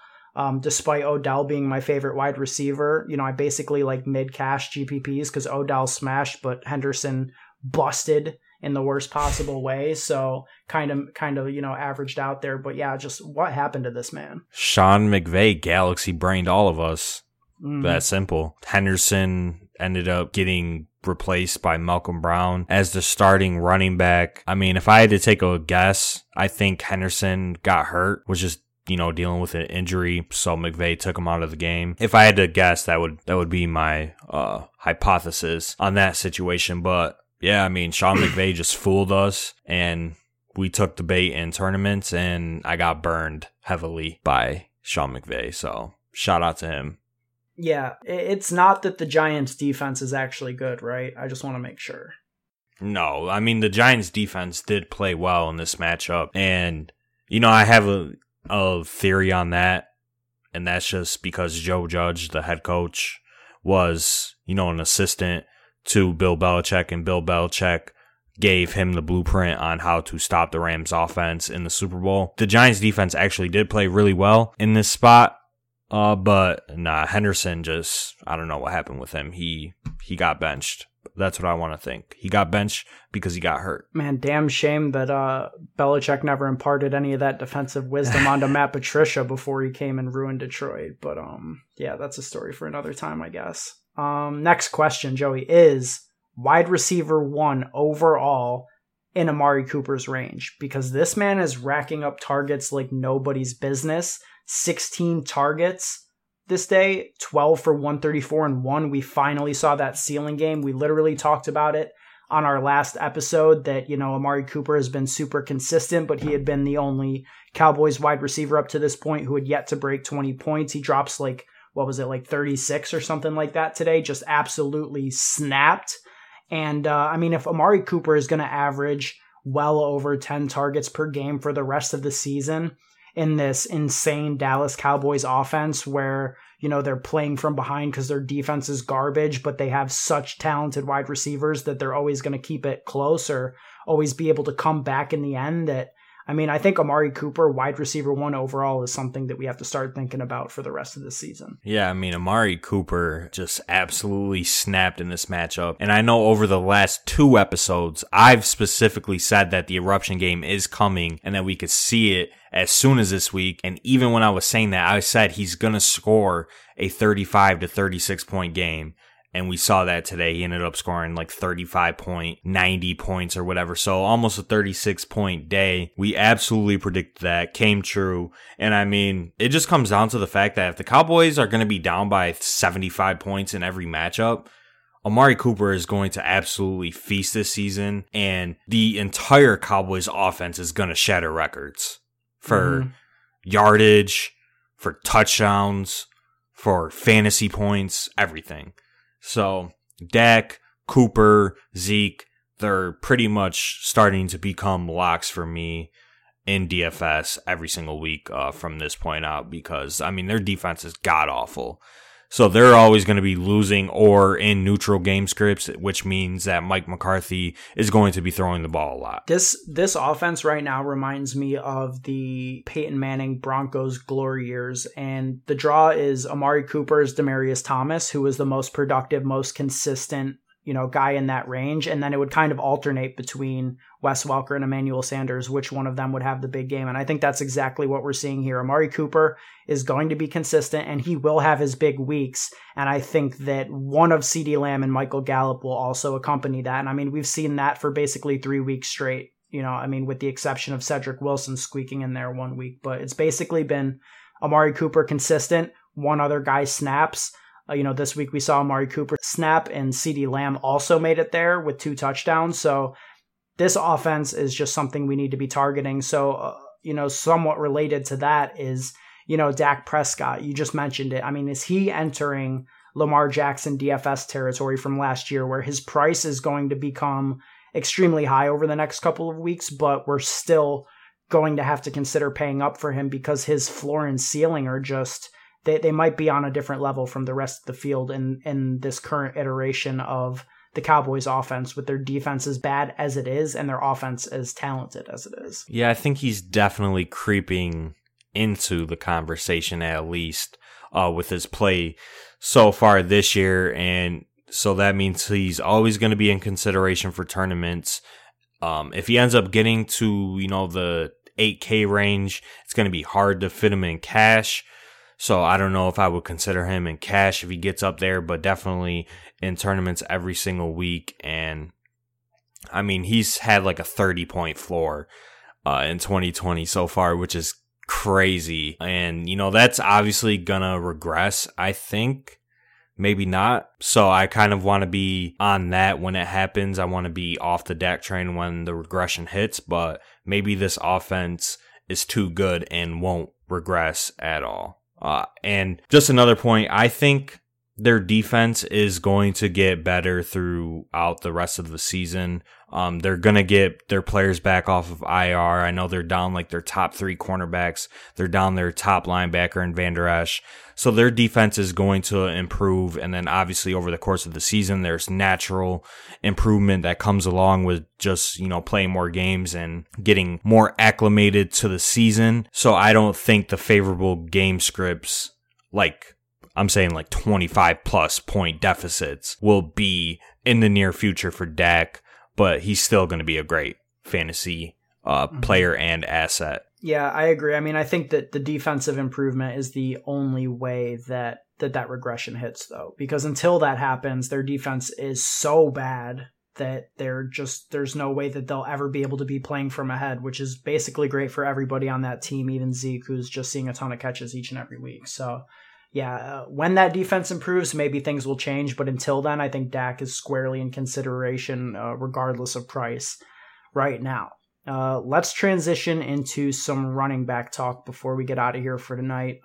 Despite Odell being my favorite wide receiver, you know, I basically like mid cash GPPs because Odell smashed, but Henderson busted in the worst possible way. So kind of, you know, averaged out there. But yeah, just what happened to this man? Sean McVay galaxy brained all of us. That simple. Henderson ended up getting replaced by Malcolm Brown as the starting running back. I mean, if I had to take a guess, I think Henderson got hurt, was just, you know, dealing with an injury. So McVay took him out of the game. If I had to guess, that would be my hypothesis on that situation. But yeah, I mean, Sean McVay just fooled us, and we took the bait in tournaments, and I got burned heavily by Sean McVay. So shout out to him. Yeah, it's not that the Giants' defense is actually good, right? I just want to make sure. No, I mean, the Giants' defense did play well in this matchup. And, you know, I have a theory on that. And that's just because Joe Judge, the head coach, was, you know, an assistant to Bill Belichick, and Bill Belichick gave him the blueprint on how to stop the Rams offense in the Super Bowl. The Giants defense actually did play really well in this spot, but Henderson just, I don't know what happened with him. He got benched. That's what I want to think. He got benched because he got hurt. Man, damn shame that Belichick never imparted any of that defensive wisdom onto Matt Patricia before he came and ruined Detroit. But yeah, that's a story for another time, I guess. Next question, Joey, is wide receiver 1 overall in Amari Cooper's range, because this man is racking up targets like nobody's business. 16 targets this day, 12 for 134 and 1. We finally saw that ceiling game. We literally talked about it on our last episode that, you know, Amari Cooper has been super consistent, but he had been the only Cowboys wide receiver up to this point who had yet to break 20 points. He drops like 36 or something like that today, just absolutely snapped. And if Amari Cooper is going to average well over 10 targets per game for the rest of the season in this insane Dallas Cowboys offense where, you know, they're playing from behind because their defense is garbage, but they have such talented wide receivers that they're always going to keep it close or always be able to come back in the end, that, I think Amari Cooper, wide receiver 1 overall, is something that we have to start thinking about for the rest of the season. Yeah, Amari Cooper just absolutely snapped in this matchup. And I know over the last 2 episodes, I've specifically said that the eruption game is coming and that we could see it as soon as this week. And even when I was saying that, I said he's going to score a 35 to 36 point game. And we saw that today. He ended up scoring like 90 points or whatever. So almost a 36-point day. We absolutely predicted that. Came true. And it just comes down to the fact that if the Cowboys are going to be down by 75 points in every matchup, Amari Cooper is going to absolutely feast this season. And the entire Cowboys offense is going to shatter records for yardage, for touchdowns, for fantasy points, everything. So Dak, Cooper, Zeke, they're pretty much starting to become locks for me in DFS every single week from this point out because, their defense is god-awful. So they're always going to be losing or in neutral game scripts, which means that Mike McCarthy is going to be throwing the ball a lot. This offense right now reminds me of the Peyton Manning Broncos glory years. And the draw is Amari Cooper's Demaryius Thomas, who was the most productive, most consistent, guy in that range. And then it would kind of alternate between Wes Welker and Emmanuel Sanders, which one of them would have the big game. And I think that's exactly what we're seeing here. Amari Cooper is going to be consistent and he will have his big weeks. And I think that one of CeeDee Lamb and Michael Gallup will also accompany that. And we've seen that for basically 3 weeks straight, with the exception of Cedric Wilson squeaking in there 1 week, but it's basically been Amari Cooper consistent. One other guy snaps. This week we saw Amari Cooper snap and CeeDee Lamb also made it there with 2 touchdowns. So this offense is just something we need to be targeting. So, somewhat related to that is, Dak Prescott. You just mentioned it. Is he entering Lamar Jackson DFS territory from last year where his price is going to become extremely high over the next couple of weeks, but we're still going to have to consider paying up for him because his floor and ceiling are just... They might be on a different level from the rest of the field in this current iteration of the Cowboys offense with their defense as bad as it is and their offense as talented as it is. Yeah, I think he's definitely creeping into the conversation at least with his play so far this year. And so that means he's always going to be in consideration for tournaments. If he ends up getting to, the 8K range, it's going to be hard to fit him in cash. So I don't know if I would consider him in cash if he gets up there, but definitely in tournaments every single week. And he's had like a 30-point floor in 2020 so far, which is crazy. And, that's obviously going to regress, I think. Maybe not. So I kind of want to be on that when it happens. I want to be off the Dak train when the regression hits, but maybe this offense is too good and won't regress at all. And just another point, I think their defense is going to get better throughout the rest of the season. They're going to get their players back off of IR. I know they're down like their top three cornerbacks. They're down their top linebacker in Van Der Esch. So their defense is going to improve. And then obviously over the course of the season, there's natural improvement that comes along with just, you know, playing more games and getting more acclimated to the season. So I don't think the favorable game scripts, like I'm saying like 25 plus point deficits, will be in the near future for Dak. But he's still going to be a great fantasy player and asset. Yeah, I agree. I mean, I think that the defensive improvement is the only way that that regression hits, though, because until that happens, their defense is so bad that they're just, there's no way that they'll ever be able to be playing from ahead, which is basically great for everybody on that team, even Zeke, who's just seeing a ton of catches each and every week. So yeah, when that defense improves, maybe things will change. But until then, I think Dak is squarely in consideration, regardless of price right now. Let's transition into some running back talk before we get out of here for tonight.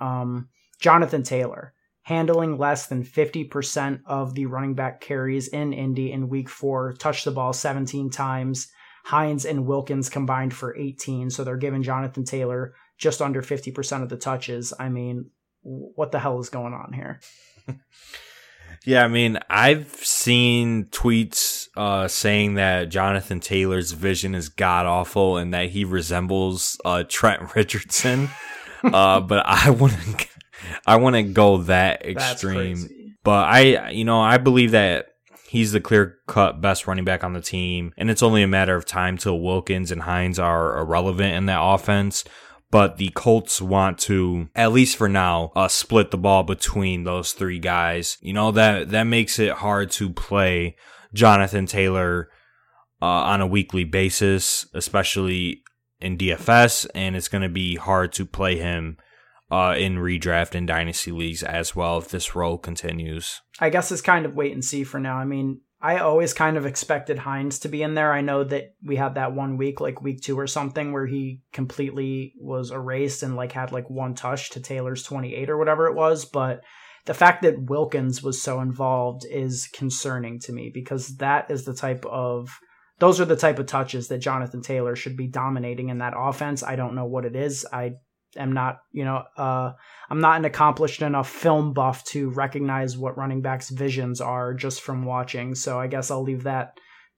Jonathan Taylor, handling less than 50% of the running back carries in Indy in week 4, touched the ball 17 times. Hines and Wilkins combined for 18. So they're giving Jonathan Taylor just under 50% of the touches. I mean, what the hell is going on here? Yeah, I mean, I've seen tweets saying that Jonathan Taylor's vision is god-awful and that he resembles Trent Richardson. But I wouldn't go that extreme. But I believe that he's the clear-cut best running back on the team, and it's only a matter of time till Wilkins and Hines are irrelevant in that offense. But the Colts want to, at least for now, split the ball between those three guys. You know, that makes it hard to play Jonathan Taylor on a weekly basis, especially in DFS. And it's going to be hard to play him in redraft and dynasty leagues as well if this role continues. I guess it's kind of wait and see for now. I mean, I always kind of expected Hines to be in there. I know that we had that one week, like week 2 or something, where he completely was erased and like had like one touch to Taylor's 28 or whatever it was. But the fact that Wilkins was so involved is concerning to me, because that is the type of, those are the type of touches that Jonathan Taylor should be dominating in that offense. I don't know what it is. I'm not an accomplished enough film buff to recognize what running backs' visions are just from watching. So I guess I'll leave that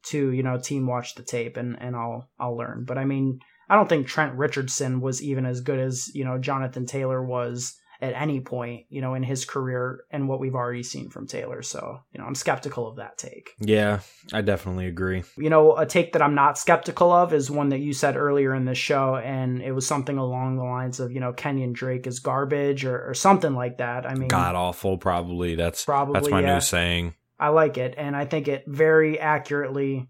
to, you know, team watch the tape and I'll learn. But I mean, I don't think Trent Richardson was even as good as, you know, Jonathan Taylor was at any point, you know, in his career and what we've already seen from Taylor. So, you know, I'm skeptical of that take. Yeah, I definitely agree. You know, a take that I'm not skeptical of is one that you said earlier in the show, and it was something along the lines of, you know, Kenyon Drake is garbage or something like that. I mean, god awful, probably. That's my new saying. I like it, and I think it very accurately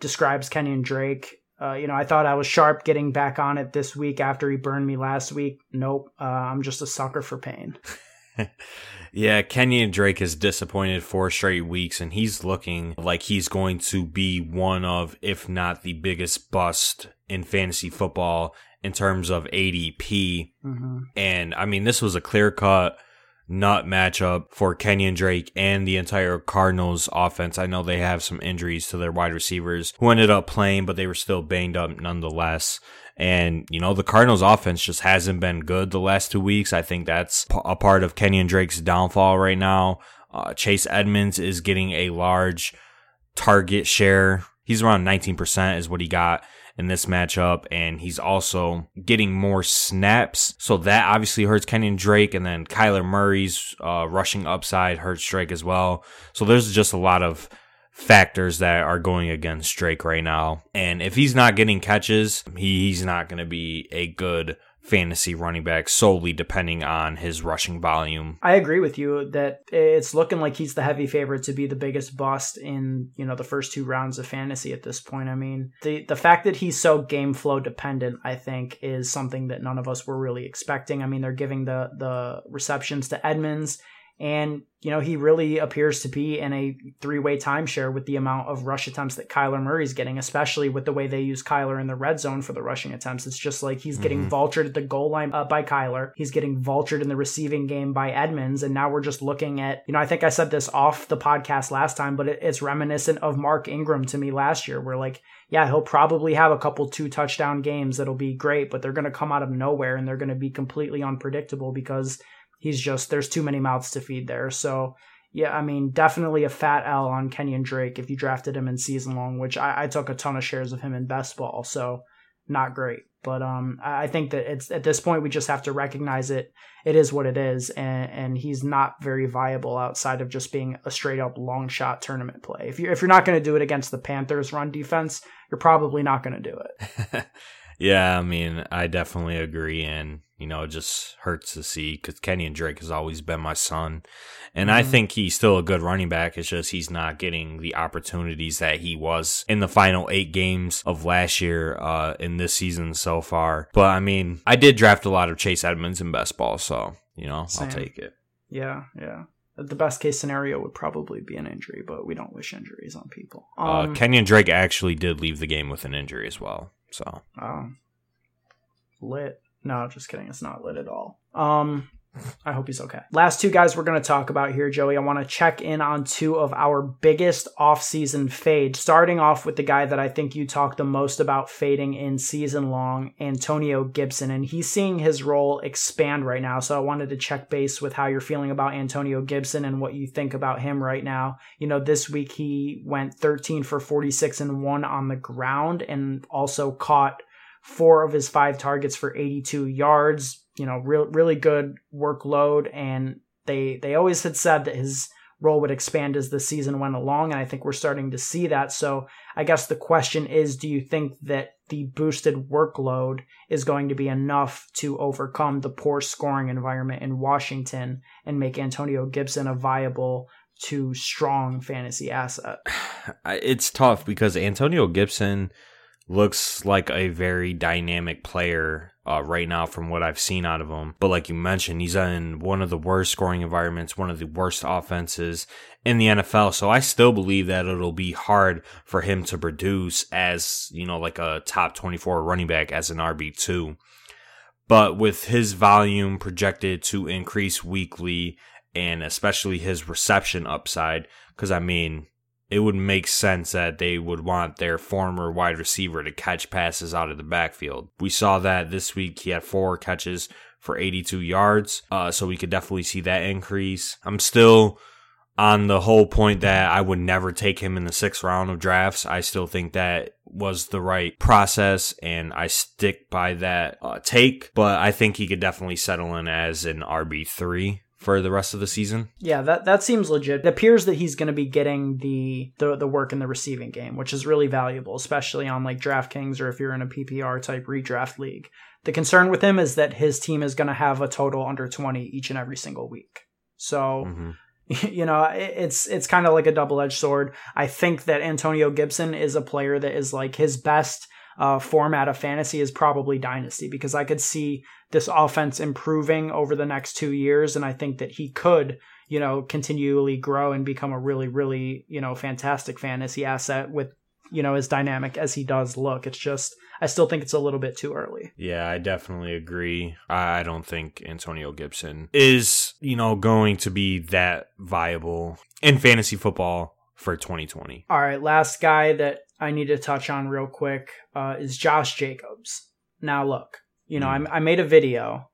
describes Kenyon Drake. You know, I thought I was sharp getting back on it this week after he burned me last week. Nope. I'm just a sucker for pain. Yeah, Kenyon Drake has disappointed 4 straight weeks, and he's looking like he's going to be one of, if not the biggest bust in fantasy football in terms of ADP. Mm-hmm. And I mean, this was a clear-cut nut matchup for Kenyon Drake and the entire Cardinals offense. I know they have some injuries to their wide receivers who ended up playing, but they were still banged up nonetheless. And, you know, the Cardinals offense just hasn't been good the last 2 weeks. I think that's a part of Kenyon Drake's downfall right now. Chase Edmonds is getting a large target share. He's around 19% is what he got in this matchup, and he's also getting more snaps, so that obviously hurts Kenyon Drake. And then Kyler Murray's rushing upside hurts Drake as well. So there's just a lot of factors that are going against Drake right now, and if he's not getting catches, he's not going to be a good fantasy running back solely depending on his rushing volume. I agree with you that it's looking like he's the heavy favorite to be the biggest bust in, you know, the first 2 rounds of fantasy at this point. I mean, the fact that he's so game flow dependent, I think, is something that none of us were really expecting. I mean, they're giving the receptions to Edmonds, And, you know, he really appears to be in a three-way timeshare with the amount of rush attempts that Kyler Murray's getting, especially with the way they use Kyler in the red zone for the rushing attempts. It's just like he's getting vultured at the goal line by Kyler. He's getting vultured in the receiving game by Edmonds. And now we're just looking at, you know, I think I said this off the podcast last time, but it's reminiscent of Mark Ingram to me last year. We're like, yeah, he'll probably have a couple 2-touchdown games. That'll be great, but they're going to come out of nowhere and they're going to be completely unpredictable because he's just, there's too many mouths to feed there. So, yeah, I mean, definitely a fat L on Kenyon Drake if you drafted him in season long, which I took a ton of shares of him in best ball. So not great. But I think that it's at this point, we just have to recognize it. It is what it is. And he's not very viable outside of just being a straight up long shot tournament play. If you're not going to do it against the Panthers run defense, you're probably not going to do it. Yeah, I mean, I definitely agree, and, you know, it just hurts to see because Kenyon Drake has always been my son, and I think he's still a good running back. It's just he's not getting the opportunities that he was in the final 8 games of last year in this season so far. But, I mean, I did draft a lot of Chase Edmonds in best ball, so, you know, I'll take it. Yeah. The best case scenario would probably be an injury, but we don't wish injuries on people. Kenyon Drake actually did leave the game with an injury as well. So, lit. No, just kidding. It's not lit at all. I hope he's okay. Last two guys we're going to talk about here, Joey. I want to check in on two of our biggest offseason fades, starting off with the guy that I think you talked the most about fading in season long, Antonio Gibson. And he's seeing his role expand right now. So I wanted to check base with how you're feeling about Antonio Gibson and what you think about him right now. You know, this week he went 13 for 46 and 1 on the ground and also caught 4 of his 5 targets for 82 yards. You know, really good workload, and they always had said that his role would expand as the season went along, and I think we're starting to see that. So I guess the question is, do you think that the boosted workload is going to be enough to overcome the poor scoring environment in Washington and make Antonio Gibson a viable to strong fantasy asset? It's tough because Antonio Gibson looks like a very dynamic player right now from what I've seen out of him. But like you mentioned, he's in one of the worst scoring environments, one of the worst offenses in the NFL. So I still believe that it'll be hard for him to produce as, you know, like a top 24 running back as an RB2. But with his volume projected to increase weekly and especially his reception upside, because I mean, it would make sense that they would want their former wide receiver to catch passes out of the backfield. We saw that this week. He had 4 catches for 82 yards, so we could definitely see that increase. I'm still on the whole point that I would never take him in the 6th round of drafts. I still think that was the right process, and I stick by that take, but I think he could definitely settle in as an RB3. For the rest of the season? Yeah, that seems legit. It appears that he's going to be getting the work in the receiving game, which is really valuable, especially on like DraftKings or if you're in a PPR type redraft league. The concern with him is that his team is going to have a total under 20 each and every single week. So, you know, it's kind of like a double-edged sword. I think that Antonio Gibson is a player that is like his best format of fantasy is probably dynasty, because I could see this offense improving over the next 2 years. And I think that he could, you know, continually grow and become a really, really, you know, fantastic fantasy asset with, you know, as dynamic as he does look. It's just, I still think it's a little bit too early. Yeah, I definitely agree. I don't think Antonio Gibson is, you know, going to be that viable in fantasy football for 2020. All right. Last guy that I need to touch on real quick is Josh Jacobs. Now, look, you know, I made a video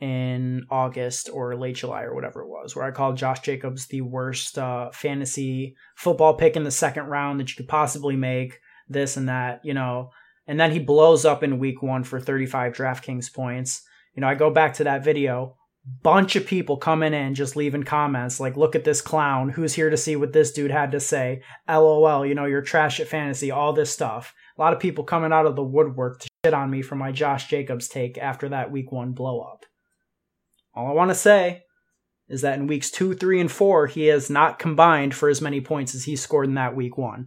in August or late July or whatever it was where I called Josh Jacobs the worst fantasy football pick in the 2nd round that you could possibly make, this and that, you know, and then he blows up in week 1 for 35 DraftKings points. You know, I go back to that video. Bunch of people coming in, just leaving comments like, look at this clown, who's here to see what this dude had to say, LOL, you know, you're trash at fantasy, all this stuff. A lot of people coming out of the woodwork to shit on me for my Josh Jacobs take after that week 1 blow up. All I want to say is that in weeks 2, 3, and 4, he has not combined for as many points as he scored in that week 1.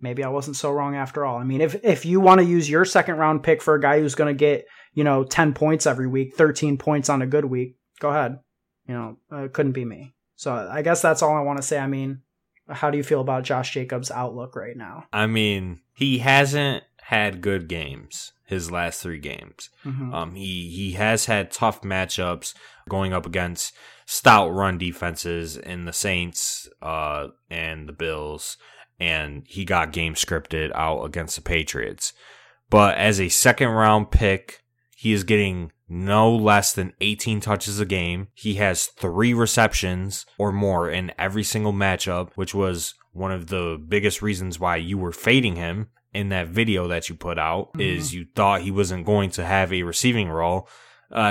Maybe I wasn't so wrong after all. I mean, if you want to use your 2nd round pick for a guy who's going to get, you know, 10 points every week, 13 points on a good week, go ahead. You know, it couldn't be me. So I guess that's all I want to say. I mean, how do you feel about Josh Jacobs' outlook right now? I mean, he hasn't had good games his last three games. Mm-hmm. He has had tough matchups going up against stout run defenses in the Saints and the Bills, and he got game scripted out against the Patriots. But as a second-round pick, he is getting no less than 18 touches a game. He has 3 receptions or more in every single matchup, which was one of the biggest reasons why you were fading him in that video that you put out, mm-hmm. is you thought he wasn't going to have a receiving role.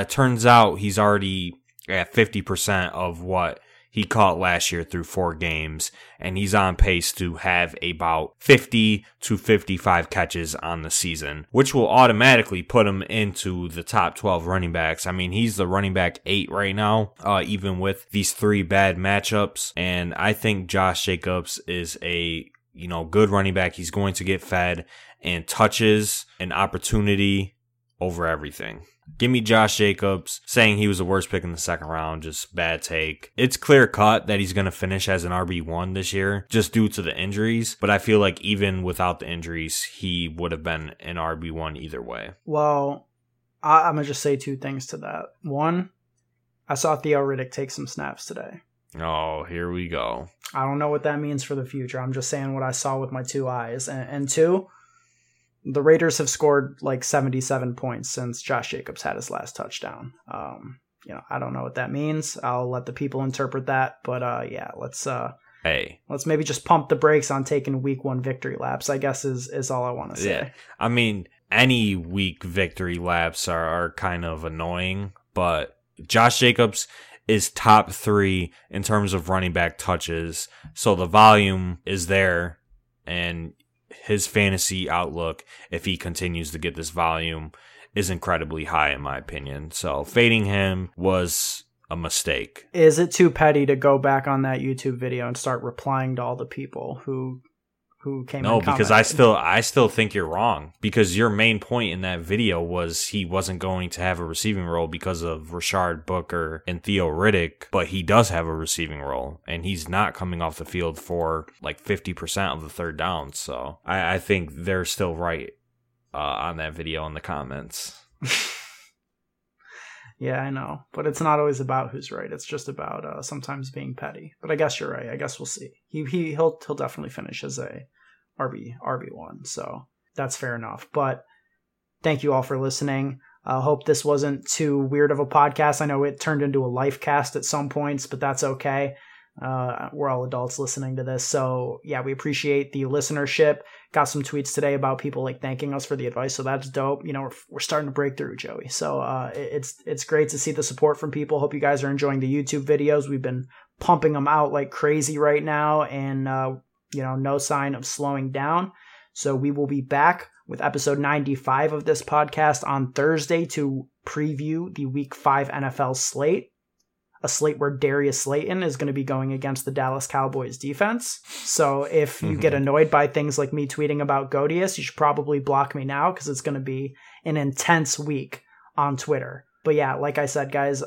Turns out he's already at 50% of what he caught last year through 4 games, and he's on pace to have about 50 to 55 catches on the season, which will automatically put him into the top 12 running backs. I mean, he's the running back 8 right now, even with these 3 bad matchups. And I think Josh Jacobs is a, you know, good running back. He's going to get fed and touches and opportunity over everything. Give me Josh Jacobs. Saying he was the worst pick in the second round, just bad take. It's clear cut that he's going to finish as an RB1 this year just due to the injuries. But I feel like even without the injuries, he would have been an RB1 either way. Well, I'm going to just say 2 things to that. One, I saw Theo Riddick take some snaps today. Oh, here we go. I don't know what that means for the future. I'm just saying what I saw with my 2 eyes. And 2, the Raiders have scored like 77 points since Josh Jacobs had his last touchdown. You know, I don't know what that means. I'll let the people interpret that. But yeah, let's maybe just pump the brakes on taking week 1 victory laps, I guess is all I want to say. Yeah. I mean, any week victory laps are kind of annoying, but Josh Jacobs is top 3 in terms of running back touches. So the volume is there, and his fantasy outlook, if he continues to get this volume, is incredibly high in my opinion. So fading him was a mistake. Is it too petty to go back on that YouTube video and start replying to all the people who came? No, because I still think you're wrong, because your main point in that video was he wasn't going to have a receiving role because of Rashard Booker and Theo Riddick, but he does have a receiving role, and he's not coming off the field for like 50% of the third down. So I think they're still right on that video in the comments. Yeah, I know, but it's not always about who's right. It's just about sometimes being petty. But I guess you're right. I guess we'll see. He'll definitely finish as a RB1, so that's fair enough. But thank you all for listening. I hope this wasn't too weird of a podcast. I know it turned into a life cast at some points, but that's okay. We're all adults listening to this, so yeah, we appreciate the listenership. Got some tweets today about people like thanking us for the advice, so that's dope. You know, we're starting to break through, Joey, so it's great to see the support from people. Hope you guys are enjoying the YouTube videos. We've been pumping them out like crazy right now, and you know, no sign of slowing down. So we will be back with episode 95 of this podcast on Thursday to preview the week 5 NFL slate. A slate where Darius Slayton is going to be going against the Dallas Cowboys defense. So if you get annoyed by things like me tweeting about Godius, you should probably block me now, because it's going to be an intense week on Twitter. But yeah, like I said, guys,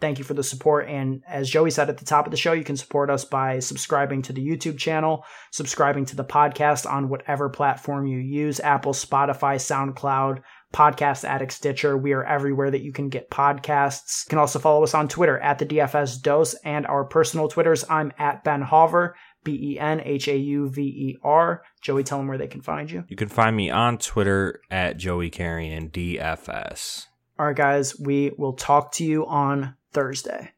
thank you for the support. And as Joey said at the top of the show, you can support us by subscribing to the YouTube channel, subscribing to the podcast on whatever platform you use, Apple, Spotify, SoundCloud, Podcast Addict, Stitcher. We are everywhere that you can get podcasts. You can also follow us on Twitter at the DFS Dose, and our personal Twitters. I'm at Ben Hauver, BenHauver. Joey, tell them where they can find you. You can find me on Twitter at Joey Carrion DFS. All right, guys, we will talk to you on Thursday.